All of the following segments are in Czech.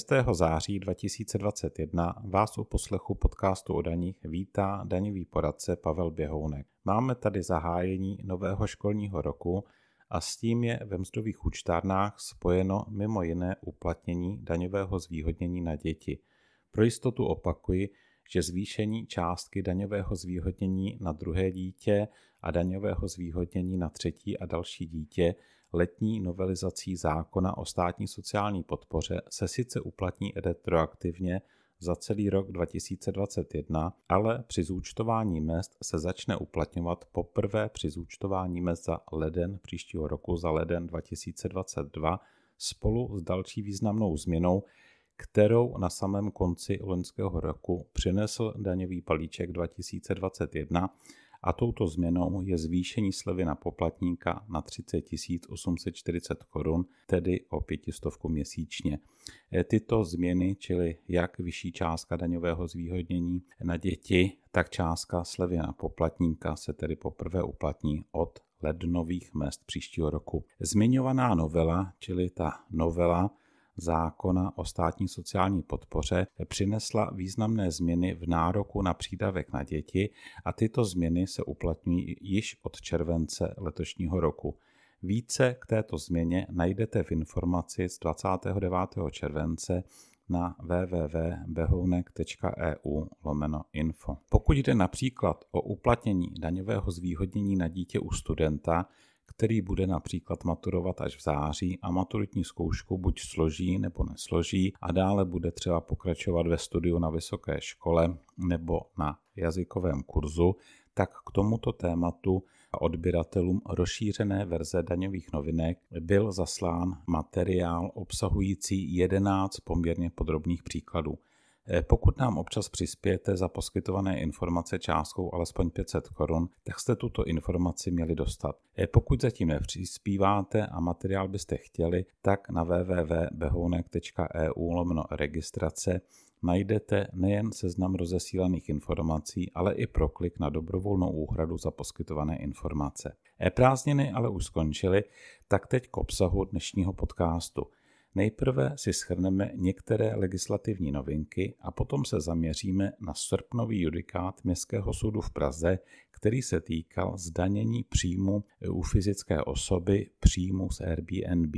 6. září 2021 vás u poslechu podcastu o daních vítá daňový poradce Pavel Běhounek. Máme tady zahájení nového školního roku a s tím je ve mzdových účtárnách spojeno mimo jiné uplatnění daňového zvýhodnění na děti. Pro jistotu opakuji, že zvýšení částky daňového zvýhodnění na druhé dítě a daňového zvýhodnění na třetí a další dítě letní novelizací zákona o státní sociální podpoře se sice uplatní retroaktivně za celý rok 2021, ale při zúčtování mezd se začne uplatňovat poprvé při zúčtování mezd za leden příštího roku, za leden 2022, spolu s další významnou změnou, kterou na samém konci loňského roku přinesl daňový balíček 2021, a touto změnou je zvýšení slevy na poplatníka na 30 840 korun, tedy o 500 měsíčně. Tyto změny, čili jak vyšší částka daňového zvýhodnění na děti, tak částka slevy na poplatníka se tedy poprvé uplatní od lednových mezd příštího roku. Zmiňovaná novela, čili ta novela zákona o státní sociální podpoře, přinesla významné změny v nároku na přídavek na děti a tyto změny se uplatňují již od července letošního roku. Více k této změně najdete v informaci z 29. července na www.behounek.eu/info. Pokud jde například o uplatnění daňového zvýhodnění na dítě u studenta, který bude například maturovat až v září a maturitní zkoušku buď složí nebo nesloží a dále bude třeba pokračovat ve studiu na vysoké škole nebo na jazykovém kurzu, tak k tomuto tématu odběratelům rozšířené verze daňových novinek byl zaslán materiál obsahující 11 poměrně podrobných příkladů. Pokud nám občas přispějete za poskytované informace částkou alespoň 500 korun, tak jste tuto informaci měli dostat. Pokud zatím nepřispíváte a materiál byste chtěli, tak na www.behounek.eu/registrace najdete nejen seznam rozesílaných informací, ale i proklik na dobrovolnou úhradu za poskytované informace. Prázdniny ale už skončily, tak teď k obsahu dnešního podcastu. Nejprve si shrneme některé legislativní novinky a potom se zaměříme na srpnový judikát Městského soudu v Praze, který se týkal zdanění příjmu u fyzické osoby, příjmu z Airbnb.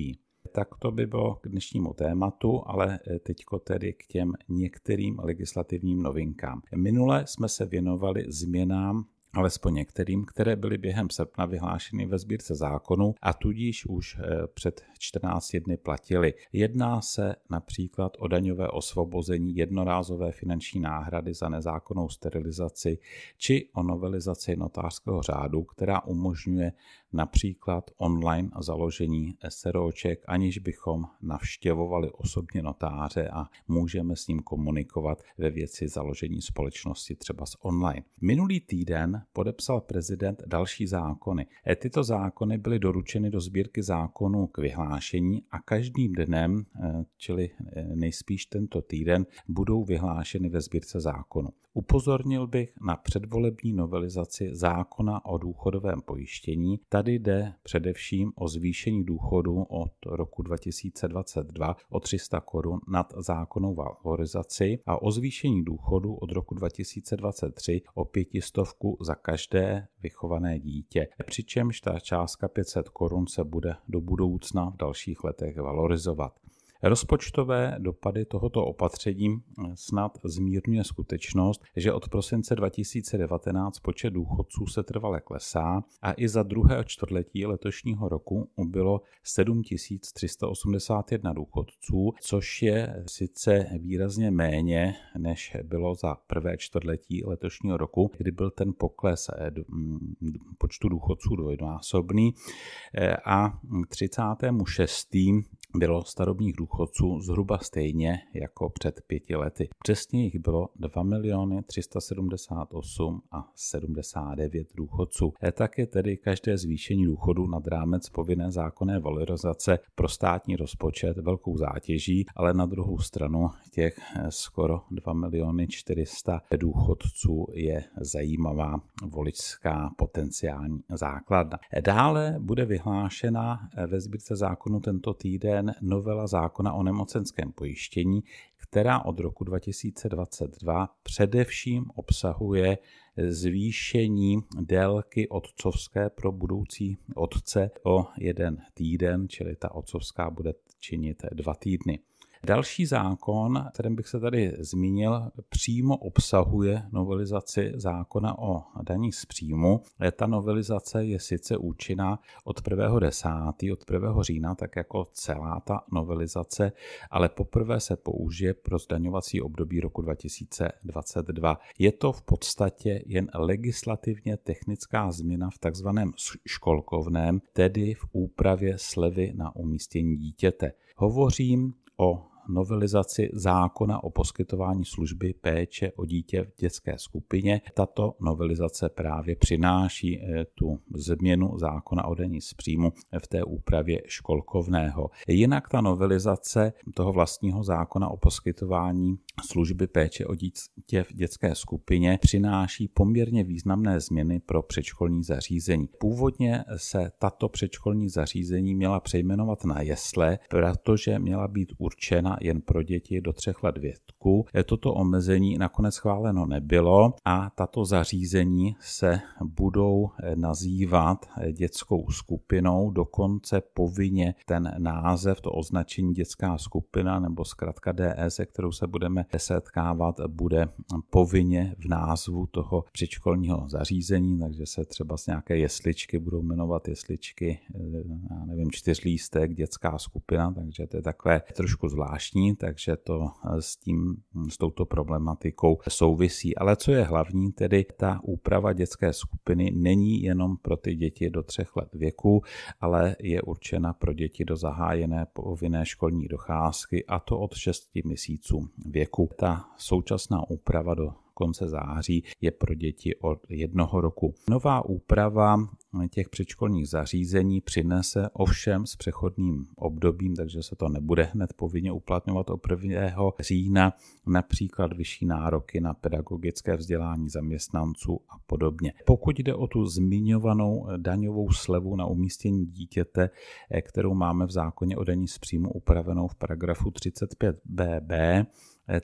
Tak to by bylo k dnešnímu tématu, ale teďko tedy k těm některým legislativním novinkám. Minule jsme se věnovali změnám, alespoň některým, které byly během srpna vyhlášeny ve sbírce zákonů a tudíž už před 14 dny platily. Jedná se například o daňové osvobození jednorázové finanční náhrady za nezákonnou sterilizaci či o novelizaci notářského řádu, která umožňuje například online založení SROček, aniž bychom navštěvovali osobně notáře a můžeme s ním komunikovat ve věci založení společnosti třeba z online. Minulý týden podepsal prezident další zákony. Tyto zákony byly doručeny do sbírky zákonů k vyhlášení a každým dnem, čili nejspíš tento týden, budou vyhlášeny ve sbírce zákonů. Upozornil bych na předvolební novelizaci zákona o důchodovém pojištění. Tady jde především o zvýšení důchodu od roku 2022 o 300 korun nad zákonnou valorizaci a o zvýšení důchodu od roku 2023 o 500 za každé vychované dítě. Přičemž ta částka 500 korun se bude do budoucna v dalších letech valorizovat. Rozpočtové dopady tohoto opatření snad zmírňuje skutečnost, že od prosince 2019 počet důchodců se trvale klesá a i za druhé čtvrtletí letošního roku ubylo 7381 důchodců, což je sice výrazně méně, než bylo za prvé čtvrtletí letošního roku, kdy byl ten pokles počtu důchodců dvojnásobný a 36. bylo starobních důchodců zhruba stejně jako před 5 lety. Přesně jich bylo 2 378 a 79 důchodců. Tak je tedy každé zvýšení důchodu nad rámec povinné zákonné valorizace pro státní rozpočet velkou zátěží, ale na druhou stranu těch skoro 2 400 000 důchodců je zajímavá voličská potenciální základna. Dále bude vyhlášena ve sbírce zákonů tento týden schválen novela zákona o nemocenském pojištění, která od roku 2022 především obsahuje zvýšení délky otcovské pro budoucí otce o 1 týden, čili ta otcovská bude činit 2 týdny. Další zákon, kterým bych se tady zmínil, přímo obsahuje novelizaci zákona o dani z příjmu. Ta novelizace je sice účinná od 1. října, tak jako celá ta novelizace, ale poprvé se použije pro zdaňovací období roku 2022. Je to v podstatě jen legislativně technická změna v takzvaném školkovném, tedy v úpravě slevy na umístění dítěte. Hovořím o novelizaci zákona o poskytování služby péče o dítě v dětské skupině. Tato novelizace právě přináší tu změnu zákona o dani z příjmu v té úpravě školkovného. Jinak ta novelizace toho vlastního zákona o poskytování služby péče o dítě v dětské skupině přináší poměrně významné změny pro předškolní zařízení. Původně se tato předškolní zařízení měla přejmenovat na jesle, protože měla být určena jen pro děti do 3 let věku. Toto omezení nakonec schváleno nebylo a tato zařízení se budou nazývat dětskou skupinou, dokonce povinně ten název, to označení dětská skupina nebo zkrátka DS, se kterou se budeme setkávat, bude povinně v názvu toho předškolního zařízení, takže se třeba z nějaké jesličky budou jmenovat jesličky, já nevím, 4 lístek, dětská skupina, takže to je takové trošku zvláštní. Takže to s touto problematikou souvisí. Ale co je hlavní, tedy ta úprava dětské skupiny není jenom pro ty děti do 3 let věku, ale je určena pro děti do zahájené povinné školní docházky, a to od 6 měsíců věku. Ta současná úprava do konce září je pro děti od 1 roku. Nová úprava těch předškolních zařízení přinese ovšem s přechodným obdobím, takže se to nebude hned povinně uplatňovat od 1. října, například vyšší nároky na pedagogické vzdělání zaměstnanců a podobně. Pokud jde o tu zmiňovanou daňovou slevu na umístění dítěte, kterou máme v zákoně o dani z příjmu upravenou v paragrafu 35bb,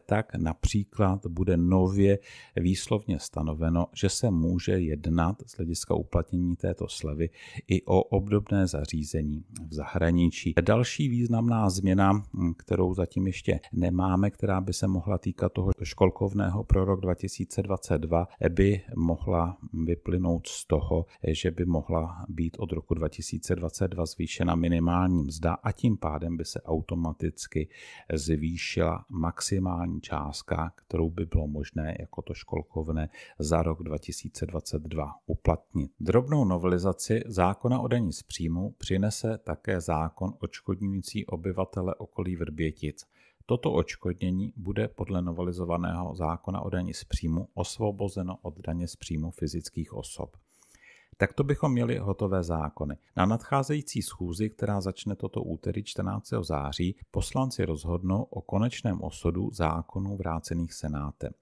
tak například bude nově výslovně stanoveno, že se může jednat z hlediska uplatnění této slevy i o obdobné zařízení v zahraničí. Další významná změna, kterou zatím ještě nemáme, která by se mohla týkat toho školkovného pro rok 2022, by mohla vyplynout z toho, že by mohla být od roku 2022 zvýšena minimální mzda a tím pádem by se automaticky zvýšila maximální částka, kterou by bylo možné jako to školkovné za rok 2022 uplatnit. Drobnou novelizaci zákona o dani z příjmu přinese také zákon odškodňující obyvatele okolí Vrbětic. Toto odškodnění bude podle novelizovaného zákona o dani z příjmu osvobozeno od daně z příjmu fyzických osob. Takto bychom měli hotové zákony. Na nadcházející schůzi, která začne toto úterý 14. září, poslanci rozhodnou o konečném osudu zákonů vrácených Senátem.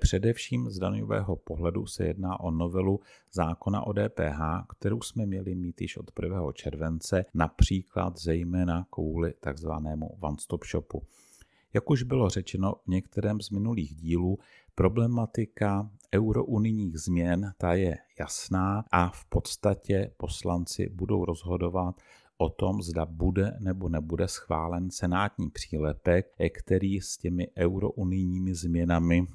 Především z daňového pohledu se jedná o novelu zákona o DPH, kterou jsme měli mít již od 1. července, například zejména kvůli takzvanému one-stop shopu. Jak už bylo řečeno v některém z minulých dílů, problematika eurounijních změn, ta je jasná a v podstatě poslanci budou rozhodovat o tom, zda bude nebo nebude schválen senátní přílepek, který s těmi eurounijními změnami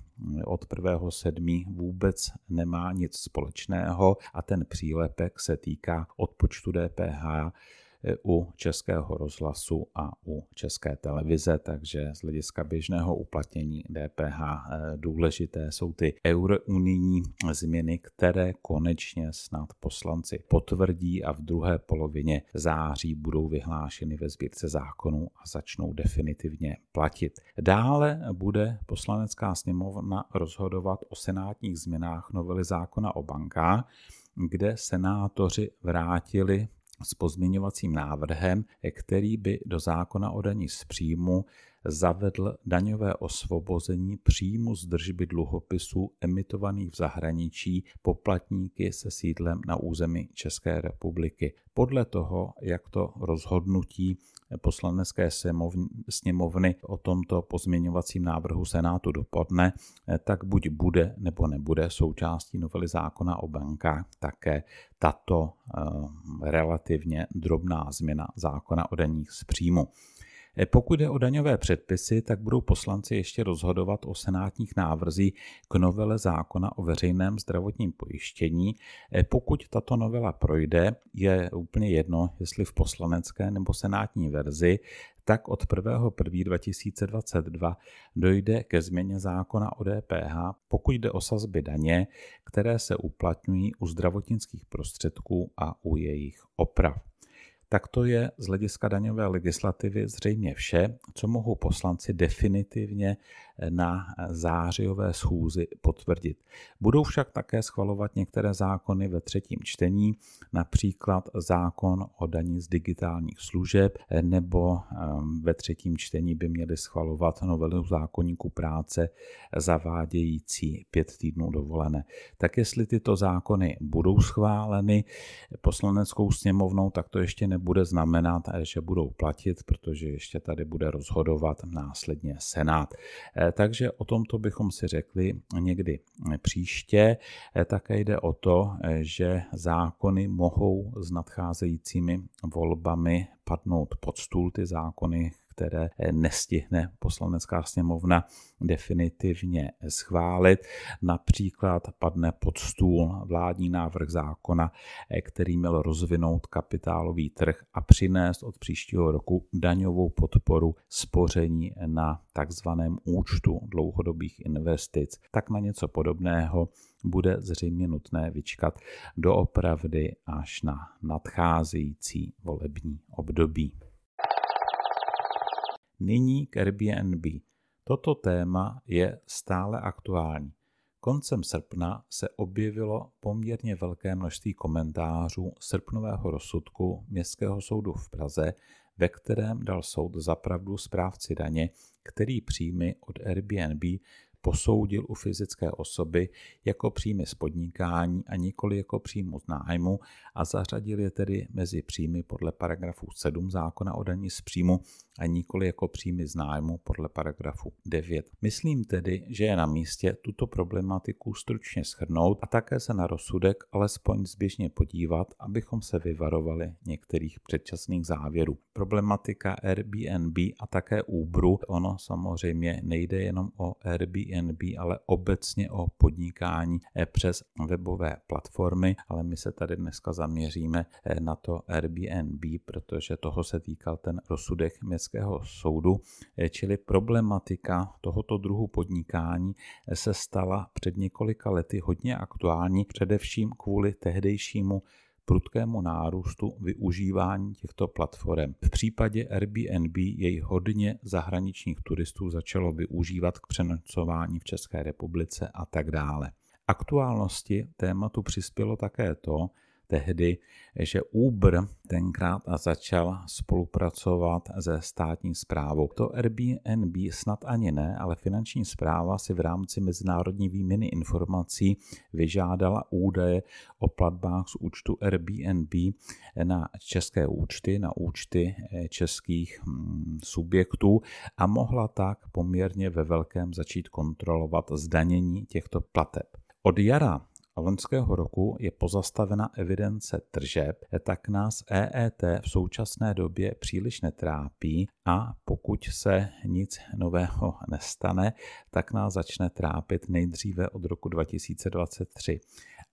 od 1. 7. vůbec nemá nic společného a ten přílepek se týká odpočtu DPH u Českého rozhlasu a u České televize, takže z hlediska běžného uplatnění DPH důležité jsou ty eurounijní změny, které konečně snad poslanci potvrdí a v druhé polovině září budou vyhlášeny ve sbírce zákonů a začnou definitivně platit. Dále bude poslanecká sněmovna rozhodovat o senátních změnách novely zákona o bankách, kde senátoři vrátili s pozměňovacím návrhem, který by do zákona o dani z příjmu zavedl daňové osvobození příjmu z držby dluhopisů emitovaných v zahraničí poplatníky se sídlem na území České republiky. Podle toho, jak to rozhodnutí Poslanecké sněmovny o tomto pozměňovacím návrhu Senátu dopadne, tak buď bude nebo nebude součástí novely zákona o bankách také tato relativně drobná změna zákona o daních z příjmu. Pokud jde o daňové předpisy, tak budou poslanci ještě rozhodovat o senátních návrzích k novele zákona o veřejném zdravotním pojištění. Pokud tato novela projde, je úplně jedno, jestli v poslanecké nebo senátní verzi, tak od 1. 1. 2022 dojde ke změně zákona o DPH, pokud jde o sazby daně, které se uplatňují u zdravotnických prostředků a u jejich oprav. Tak to je z hlediska daňové legislativy zřejmě vše, co mohou poslanci definitivně na zářijové schůzi potvrdit. Budou však také schvalovat některé zákony ve třetím čtení, například zákon o dani z digitálních služeb, nebo ve třetím čtení by měli schvalovat novelu zákoníku práce zavádějící 5 týdnů dovolené. Tak jestli tyto zákony budou schváleny Poslaneckou sněmovnou, tak to ještě nebude znamenat, že budou platit, protože ještě tady bude rozhodovat následně Senát. Takže o tomto bychom si řekli někdy příště. Také jde o to, že zákony mohou s nadcházejícími volbami padnout pod stůl, ty zákony, které nestihne Poslanecká sněmovna definitivně schválit. Například padne pod stůl vládní návrh zákona, který měl rozvinout kapitálový trh a přinést od příštího roku daňovou podporu spoření na takzvaném účtu dlouhodobých investic. Tak na něco podobného bude zřejmě nutné vyčkat doopravdy až na nadcházející volební období. Nyní k Airbnb. Toto téma je stále aktuální. Koncem srpna se objevilo poměrně velké množství komentářů srpnového rozsudku Městského soudu v Praze, ve kterém dal soud za pravdu správci daně, který příjmy od Airbnb posoudil u fyzické osoby jako příjmy z podnikání a nikoli jako příjmu z nájmu a zařadil je tedy mezi příjmy podle paragrafu 7 zákona o dani z příjmu a nikoli jako příjmy z nájmu podle paragrafu 9. Myslím tedy, že je na místě tuto problematiku stručně shrnout a také se na rozsudek alespoň zběžně podívat, abychom se vyvarovali některých předčasných závěrů. Problematika Airbnb a také Uberu, ono samozřejmě nejde jenom o Airbnb, ale obecně o podnikání přes webové platformy, ale my se tady dneska zaměříme na to Airbnb, protože toho se týkal ten rozsudek Městského soudu, čili problematika tohoto druhu podnikání se stala před několika lety hodně aktuální, především kvůli tehdejšímu prudkému nárůstu využívání těchto platform. V případě Airbnb jej hodně zahraničních turistů začalo využívat k přenocování v České republice a tak dále. Aktuálnosti tématu přispělo také to, tehdy, že Uber tenkrát začal spolupracovat se státní správou. To Airbnb snad ani ne, ale finanční správa si v rámci mezinárodní výměny informací vyžádala údaje o platbách z účtu Airbnb na české účty, na účty českých subjektů a mohla tak poměrně ve velkém začít kontrolovat zdanění těchto plateb. Od jara loňského roku je pozastavena evidence tržeb, tak nás EET v současné době příliš netrápí a pokud se nic nového nestane, tak nás začne trápit nejdříve od roku 2023.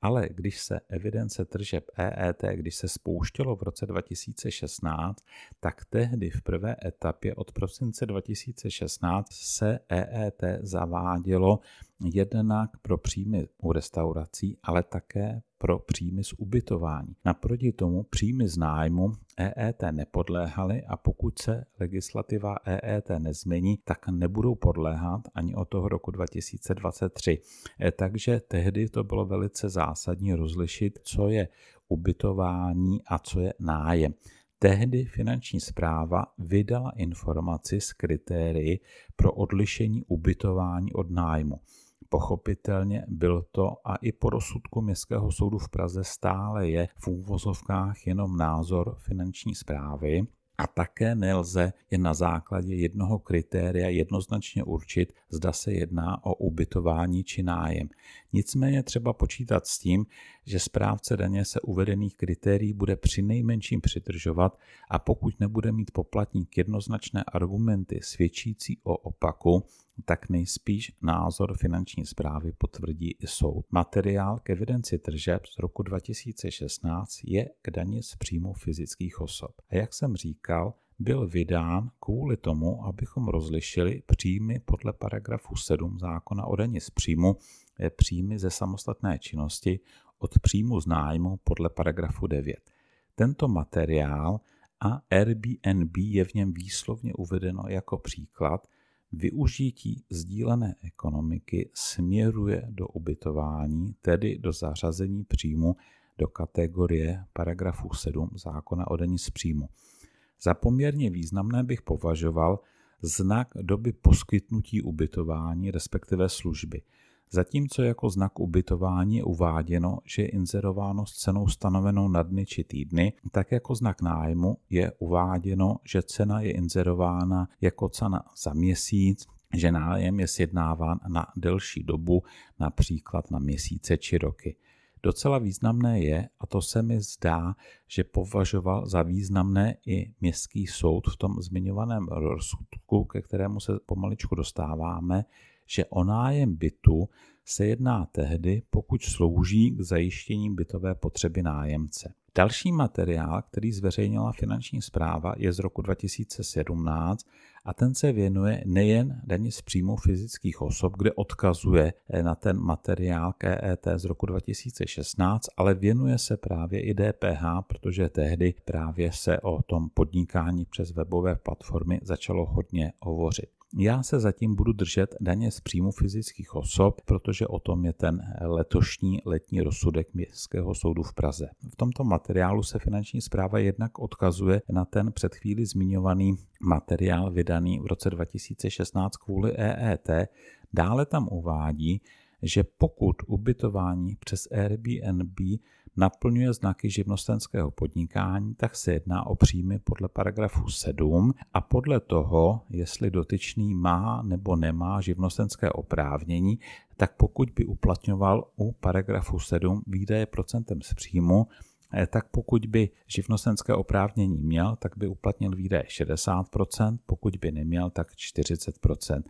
Ale když se evidence tržeb EET, když se spouštělo v roce 2016, tak tehdy v prvé etapě od prosince 2016 se EET zavádělo jednak pro příjmy u restaurací, ale také pro příjmy z ubytování. Naproti tomu příjmy z nájmu EET nepodléhaly a pokud se legislativa EET nezmění, tak nebudou podléhat ani od toho roku 2023. Takže tehdy to bylo velice zásadní rozlišit, co je ubytování a co je nájem. Tehdy finanční správa vydala informaci s kritérii pro odlišení ubytování od nájmu. Pochopitelně byl to a i po rozsudku Městského soudu v Praze stále je v úvozovkách jenom názor finanční správy a také nelze jen na základě jednoho kritéria jednoznačně určit, zda se jedná o ubytování či nájem. Nicméně třeba počítat s tím, že správce daně se uvedených kritérií bude přinejmenším přidržovat a pokud nebude mít poplatník jednoznačné argumenty svědčící o opaku, tak nejspíš názor finanční správy potvrdí i soud. Materiál k evidenci tržeb z roku 2016 je k dani z příjmu fyzických osob. A jak jsem říkal, byl vydán kvůli tomu, abychom rozlišili příjmy podle paragrafu 7 zákona o dani z příjmu, příjmy ze samostatné činnosti od příjmu z nájmu podle paragrafu 9. Tento materiál a Airbnb je v něm výslovně uvedeno jako příklad. Využití sdílené ekonomiky směruje do ubytování, tedy do zařazení příjmu do kategorie paragrafu 7 zákona o dani z příjmu. Za poměrně významné bych považoval znak doby poskytnutí ubytování, respektive služby. Zatímco jako znak ubytování je uváděno, že je inzerováno s cenou stanovenou na dny či týdny, tak jako znak nájmu je uváděno, že cena je inzerována jako cena za měsíc, že nájem je sjednáván na delší dobu, například na měsíce či roky. Docela významné je, a to se mi zdá, že považoval za významné i Městský soud v tom zmiňovaném rozsudku, ke kterému se pomaličku dostáváme, že o nájem bytu se jedná tehdy, pokud slouží k zajištění bytové potřeby nájemce. Další materiál, který zveřejnila finanční správa, je z roku 2017 a ten se věnuje nejen dani z příjmu fyzických osob, kde odkazuje na ten materiál EET z roku 2016, ale věnuje se právě i DPH, protože tehdy právě se o tom podnikání přes webové platformy začalo hodně hovořit. Já se zatím budu držet daně z příjmu fyzických osob, protože o tom je ten letošní letní rozsudek Městského soudu v Praze. V tomto materiálu se finanční správa jednak odkazuje na ten před chvíli zmiňovaný materiál vydaný v roce 2016 kvůli EET. Dále tam uvádí, že pokud ubytování přes Airbnb naplňuje znaky živnostenského podnikání, tak se jedná o příjmy podle paragrafu 7 a podle toho, jestli dotyčný má nebo nemá živnostenské oprávnění, tak pokud by uplatňoval u paragrafu 7 výdaje procentem z příjmu, tak pokud by živnostenské oprávnění měl, tak by uplatnil výdaje 60%, pokud by neměl, tak 40%.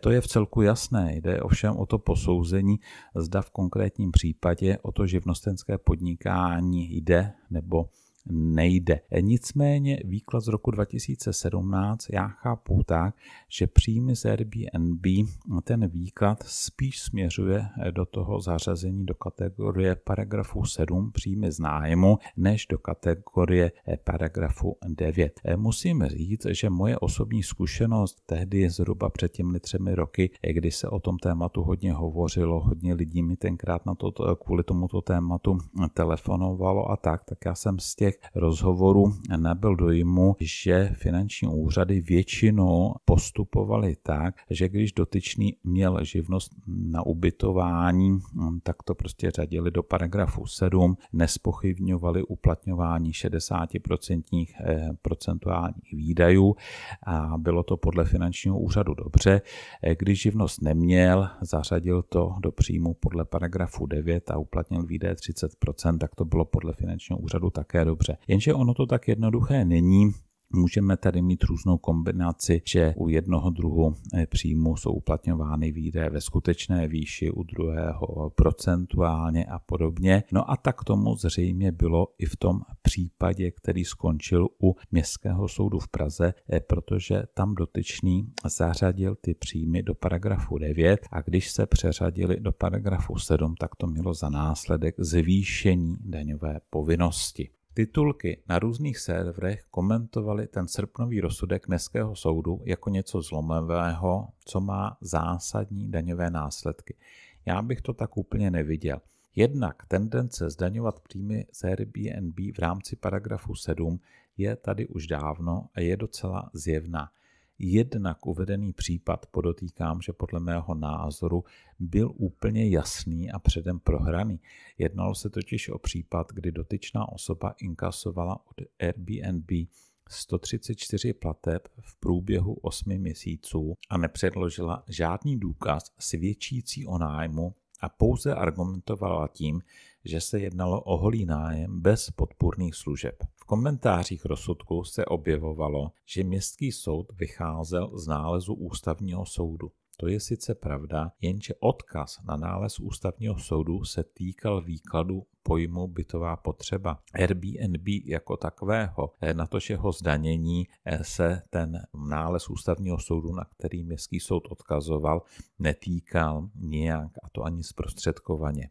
To je v celku jasné, jde ovšem o to posouzení, zda v konkrétním případě o to živnostenské podnikání jde nebo nejde. Nicméně výklad z roku 2017 já chápu tak, že příjmy z Airbnb ten výklad spíš směřuje do toho zařazení do kategorie paragrafu 7 příjmy z nájmu, než do kategorie paragrafu 9. Musím říct, že moje osobní zkušenost tehdy zhruba před těmi 3 roky, kdy se o tom tématu hodně hovořilo, hodně lidí mi tenkrát na to, kvůli tomuto tématu telefonovalo a tak já jsem z těch rozhovorů nabyl dojmu, že finanční úřady většinou postupovaly tak, že když dotyčný měl živnost na ubytování, tak to prostě řadili do paragrafu 7, nespochybňovali uplatňování 60% procentuálních výdajů a bylo to podle finančního úřadu dobře. Když živnost neměl, zařadil to do příjmu podle paragrafu 9 a uplatnil výdaje 30%, tak to bylo podle finančního úřadu také dobře. Jenže ono to tak jednoduché není. Můžeme tady mít různou kombinaci, že u jednoho druhu příjmu jsou uplatňovány výdaje ve skutečné výši, u druhého procentuálně a podobně. No a tak tomu zřejmě bylo i v tom případě, který skončil u Městského soudu v Praze, protože tam dotyčný zařadil ty příjmy do paragrafu 9 a když se přeřadili do paragrafu 7, tak to mělo za následek zvýšení daňové povinnosti. Titulky na různých serverech komentovaly ten srpnový rozsudek Městského soudu jako něco zlomivého, co má zásadní daňové následky. Já bych to tak úplně neviděl. Jednak tendence zdaňovat příjmy z Airbnb v rámci paragrafu 7 je tady už dávno a je docela zjevná. Jednak uvedený případ, podotýkám, že podle mého názoru byl úplně jasný a předem prohraný. Jednalo se totiž o případ, kdy dotyčná osoba inkasovala od Airbnb 134 plateb v průběhu 8 měsíců a nepředložila žádný důkaz svědčící o nájmu a pouze argumentovala tím, že se jednalo o holý nájem bez podpůrných služeb. V komentářích rozsudku se objevovalo, že Městský soud vycházel z nálezu Ústavního soudu. To je sice pravda, jenže odkaz na nález Ústavního soudu se týkal výkladu pojmu bytová potřeba. Airbnb jako takového, natož jeho zdanění, se ten nález Ústavního soudu, na který Městský soud odkazoval, netýkal nijak, a to ani zprostředkovaně.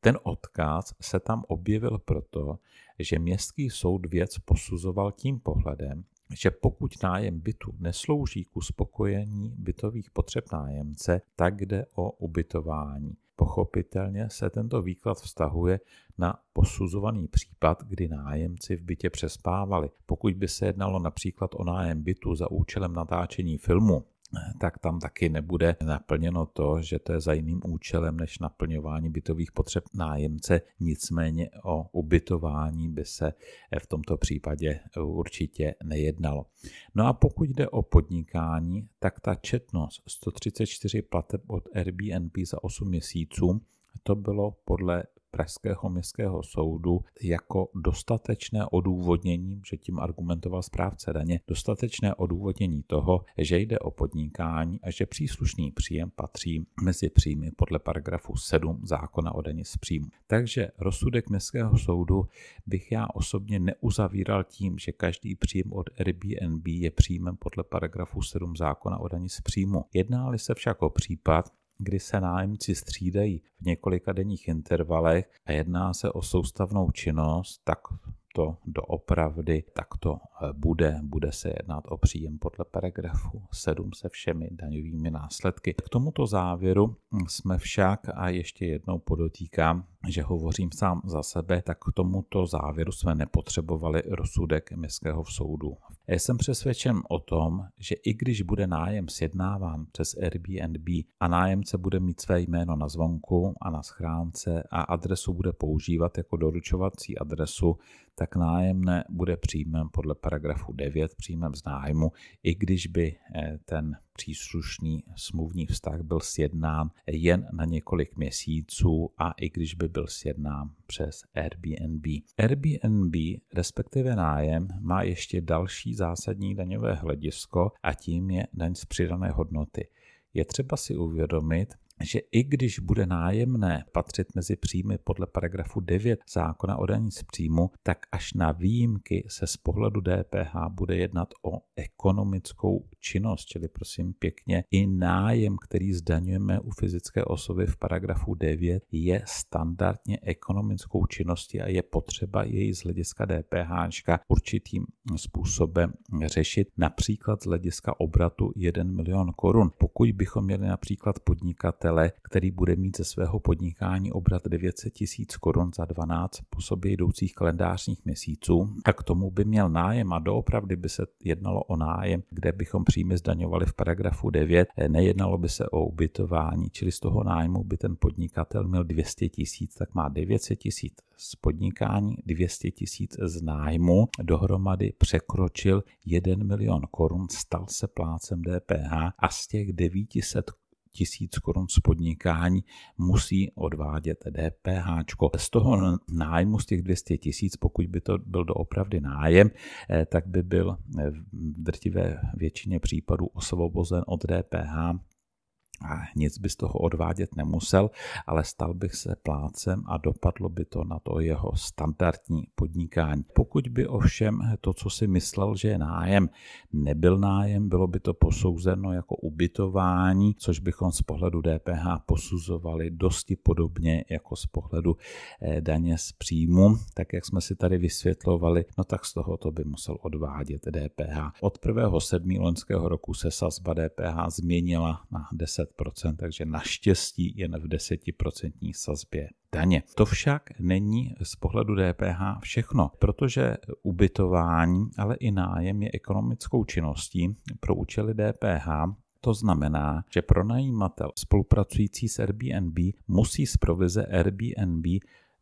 Ten odkaz se tam objevil proto, že Městský soud věc posuzoval tím pohledem, že pokud nájem bytu neslouží k uspokojení bytových potřeb nájemce, tak jde o ubytování. Pochopitelně se tento výklad vztahuje na posuzovaný případ, kdy nájemci v bytě přespávali. Pokud by se jednalo například o nájem bytu za účelem natáčení filmu, tak tam taky nebude naplněno to, že to je za jiným účelem než naplňování bytových potřeb nájemce, nicméně o ubytování by se v tomto případě určitě nejednalo. No a pokud jde o podnikání, tak ta četnost 134 plateb od Airbnb za 8 měsíců, to bylo podle Pražského městského soudu jako dostatečné odůvodnění, že tím argumentoval správce daně, dostatečné odůvodnění toho, že jde o podnikání a že příslušný příjem patří mezi příjmy podle paragrafu 7 zákona o dani z příjmu. Takže rozsudek Městského soudu bych já osobně neuzavíral tím, že každý příjem od Airbnb je příjmem podle paragrafu 7 zákona o dani z příjmu. Jedná-li se však o případ, kdy se nájemci střídají v několika denních intervalech a jedná se o soustavnou činnost, tak to doopravdy takto bude. Bude se jednat o příjem podle paragrafu 7 se všemi daňovými následky. K tomuto závěru jsme však, a ještě jednou podotýkám, že hovořím sám za sebe, tak k tomuto závěru jsme nepotřebovali rozsudek Městského soudu. Jsem přesvědčen o tom, že i když bude nájem sjednáván přes Airbnb a nájemce bude mít své jméno na zvonku a na schránce a adresu bude používat jako doručovací adresu, tak nájemné bude příjmem podle paragrafu 9, příjmem z nájmu, i když by ten příslušný smluvní vztah byl sjednán jen na několik měsíců a i když by byl sjednán přes Airbnb. Airbnb, respektive nájem, má ještě další zásadní daňové hledisko a tím je daň z přidané hodnoty. Je třeba si uvědomit, že i když bude nájemné patřit mezi příjmy podle paragrafu 9 zákona o dani z příjmu, tak až na výjimky se z pohledu DPH bude jednat o ekonomickou činnost, čili prosím pěkně, i nájem, který zdaňujeme u fyzické osoby v paragrafu 9, je standardně ekonomickou činností a je potřeba jej z hlediska DPH určitým způsobem řešit, například z hlediska obratu 1 milion korun. Pokud bychom měli například podnikatele, který bude mít ze svého podnikání obrat 900 tisíc korun za 12 po sobě jdoucích kalendářních měsíců, a k tomu by měl nájem a doopravdy by se jednalo o nájem, kde bychom příjmy zdaňovali v paragrafu 9, nejednalo by se o ubytování, čili z toho nájmu by ten podnikatel měl 200 tisíc, tak má 900 tisíc z podnikání, 200 tisíc z nájmu, dohromady překročil 1 milion korun, stal se plátcem DPH a z těch 900 tisíc korun z podnikání musí odvádět DPH. Z toho nájmu, z těch 200 tisíc, pokud by to byl doopravdy nájem, tak by byl v drtivé většině případů osvobozen od DPH a nic by z toho odvádět nemusel, ale stal bych se plátcem a dopadlo by to na to jeho standardní podnikání. Pokud by ovšem to, co si myslel, že je nájem, nebyl nájem, bylo by to posouzeno jako ubytování, což bychom z pohledu DPH posuzovali dosti podobně jako z pohledu daně z příjmu, tak jak jsme si tady vysvětlovali, no tak z toho to by musel odvádět DPH. Od 1.7. loňského roku se sazba DPH změnila na 10%, takže naštěstí jen v 10% sazbě daně. To však není z pohledu DPH všechno, protože ubytování, ale i nájem je ekonomickou činností pro účely DPH. To znamená, že pronajímatel spolupracující s Airbnb musí z provize Airbnb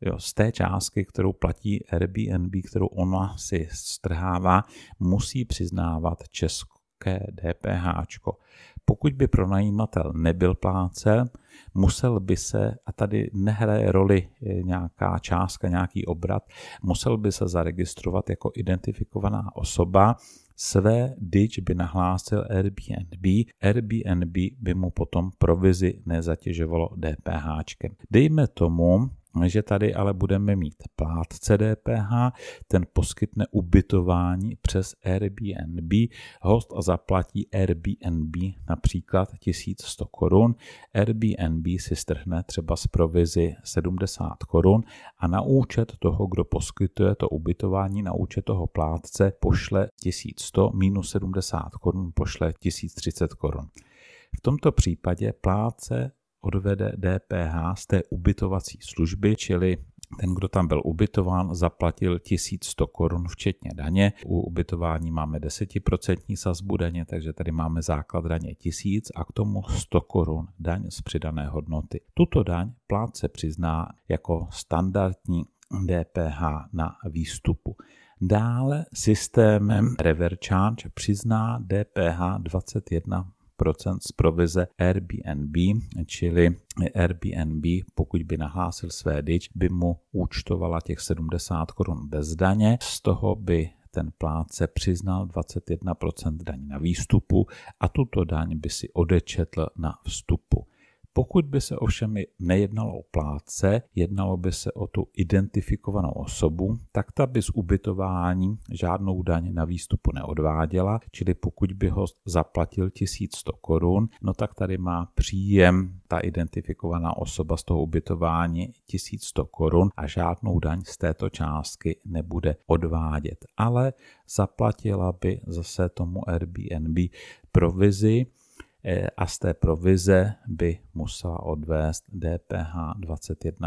Jo, z té částky, kterou platí Airbnb, kterou ona si strhává, musí přiznávat české DPHčko. Pokud by pronajímatel nebyl plátcem, musel by se, a tady nehraje roli nějaká částka, nějaký obrat, musel by se zaregistrovat jako identifikovaná osoba, své DIČ by nahlásil Airbnb, Airbnb by mu potom provizi nezatěžovalo DPHčkem. Dejme tomu, že tady ale budeme mít plátce DPH, ten poskytne ubytování přes Airbnb, host zaplatí Airbnb například 1100 korun, Airbnb si strhne třeba z provizi 70 korun a na účet toho, kdo poskytuje to ubytování, na účet toho plátce pošle 1100 minus 70 korun, pošle 1030 korun. V tomto případě plátce odvede DPH z té ubytovací služby, čili ten, kdo tam byl ubytován, zaplatil 1100 korun včetně daně. U ubytování máme 10% sazbu daně, takže tady máme základ daně 1000 a k tomu 100 korun daň z přidané hodnoty. Tuto daň plátce přizná jako standardní DPH na výstupu. Dále systémem reverse charge přizná DPH 21% z provize Airbnb, čili Airbnb, pokud by nahlásil své DIČ, by mu účtovala těch 70 korun bez daně, z toho by ten plátce přiznal 21% daň na výstupu a tuto daň by si odečetl na vstupu. Pokud by se ovšem nejednalo o plátce, jednalo by se o tu identifikovanou osobu, tak ta by z ubytování žádnou daň na výstupu neodváděla, čili pokud by host zaplatil 1100 korun, no tak tady má příjem ta identifikovaná osoba z toho ubytování 1100 korun a žádnou daň z této částky nebude odvádět. Ale zaplatila by zase tomu Airbnb provizi, a z té provize by musela odvést DPH 21%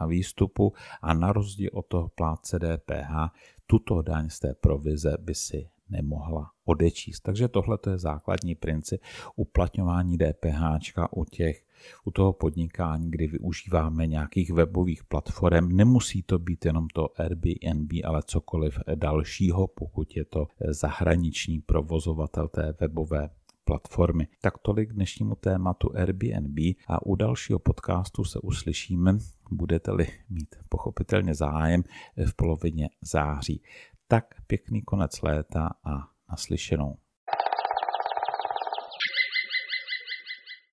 na výstupu a na rozdíl od toho plátce DPH tuto daň z té provize by si nemohla odečíst. Takže tohle je základní princip uplatňování DPHčka u toho podnikání, kdy využíváme nějakých webových platform. Nemusí to být jenom to Airbnb, ale cokoliv dalšího, pokud je to zahraniční provozovatel té webové platformy. Tak tolik dnešnímu tématu Airbnb a u dalšího podcastu se uslyšíme, budete-li mít pochopitelně zájem v polovině září. Tak pěkný konec léta a naslyšenou.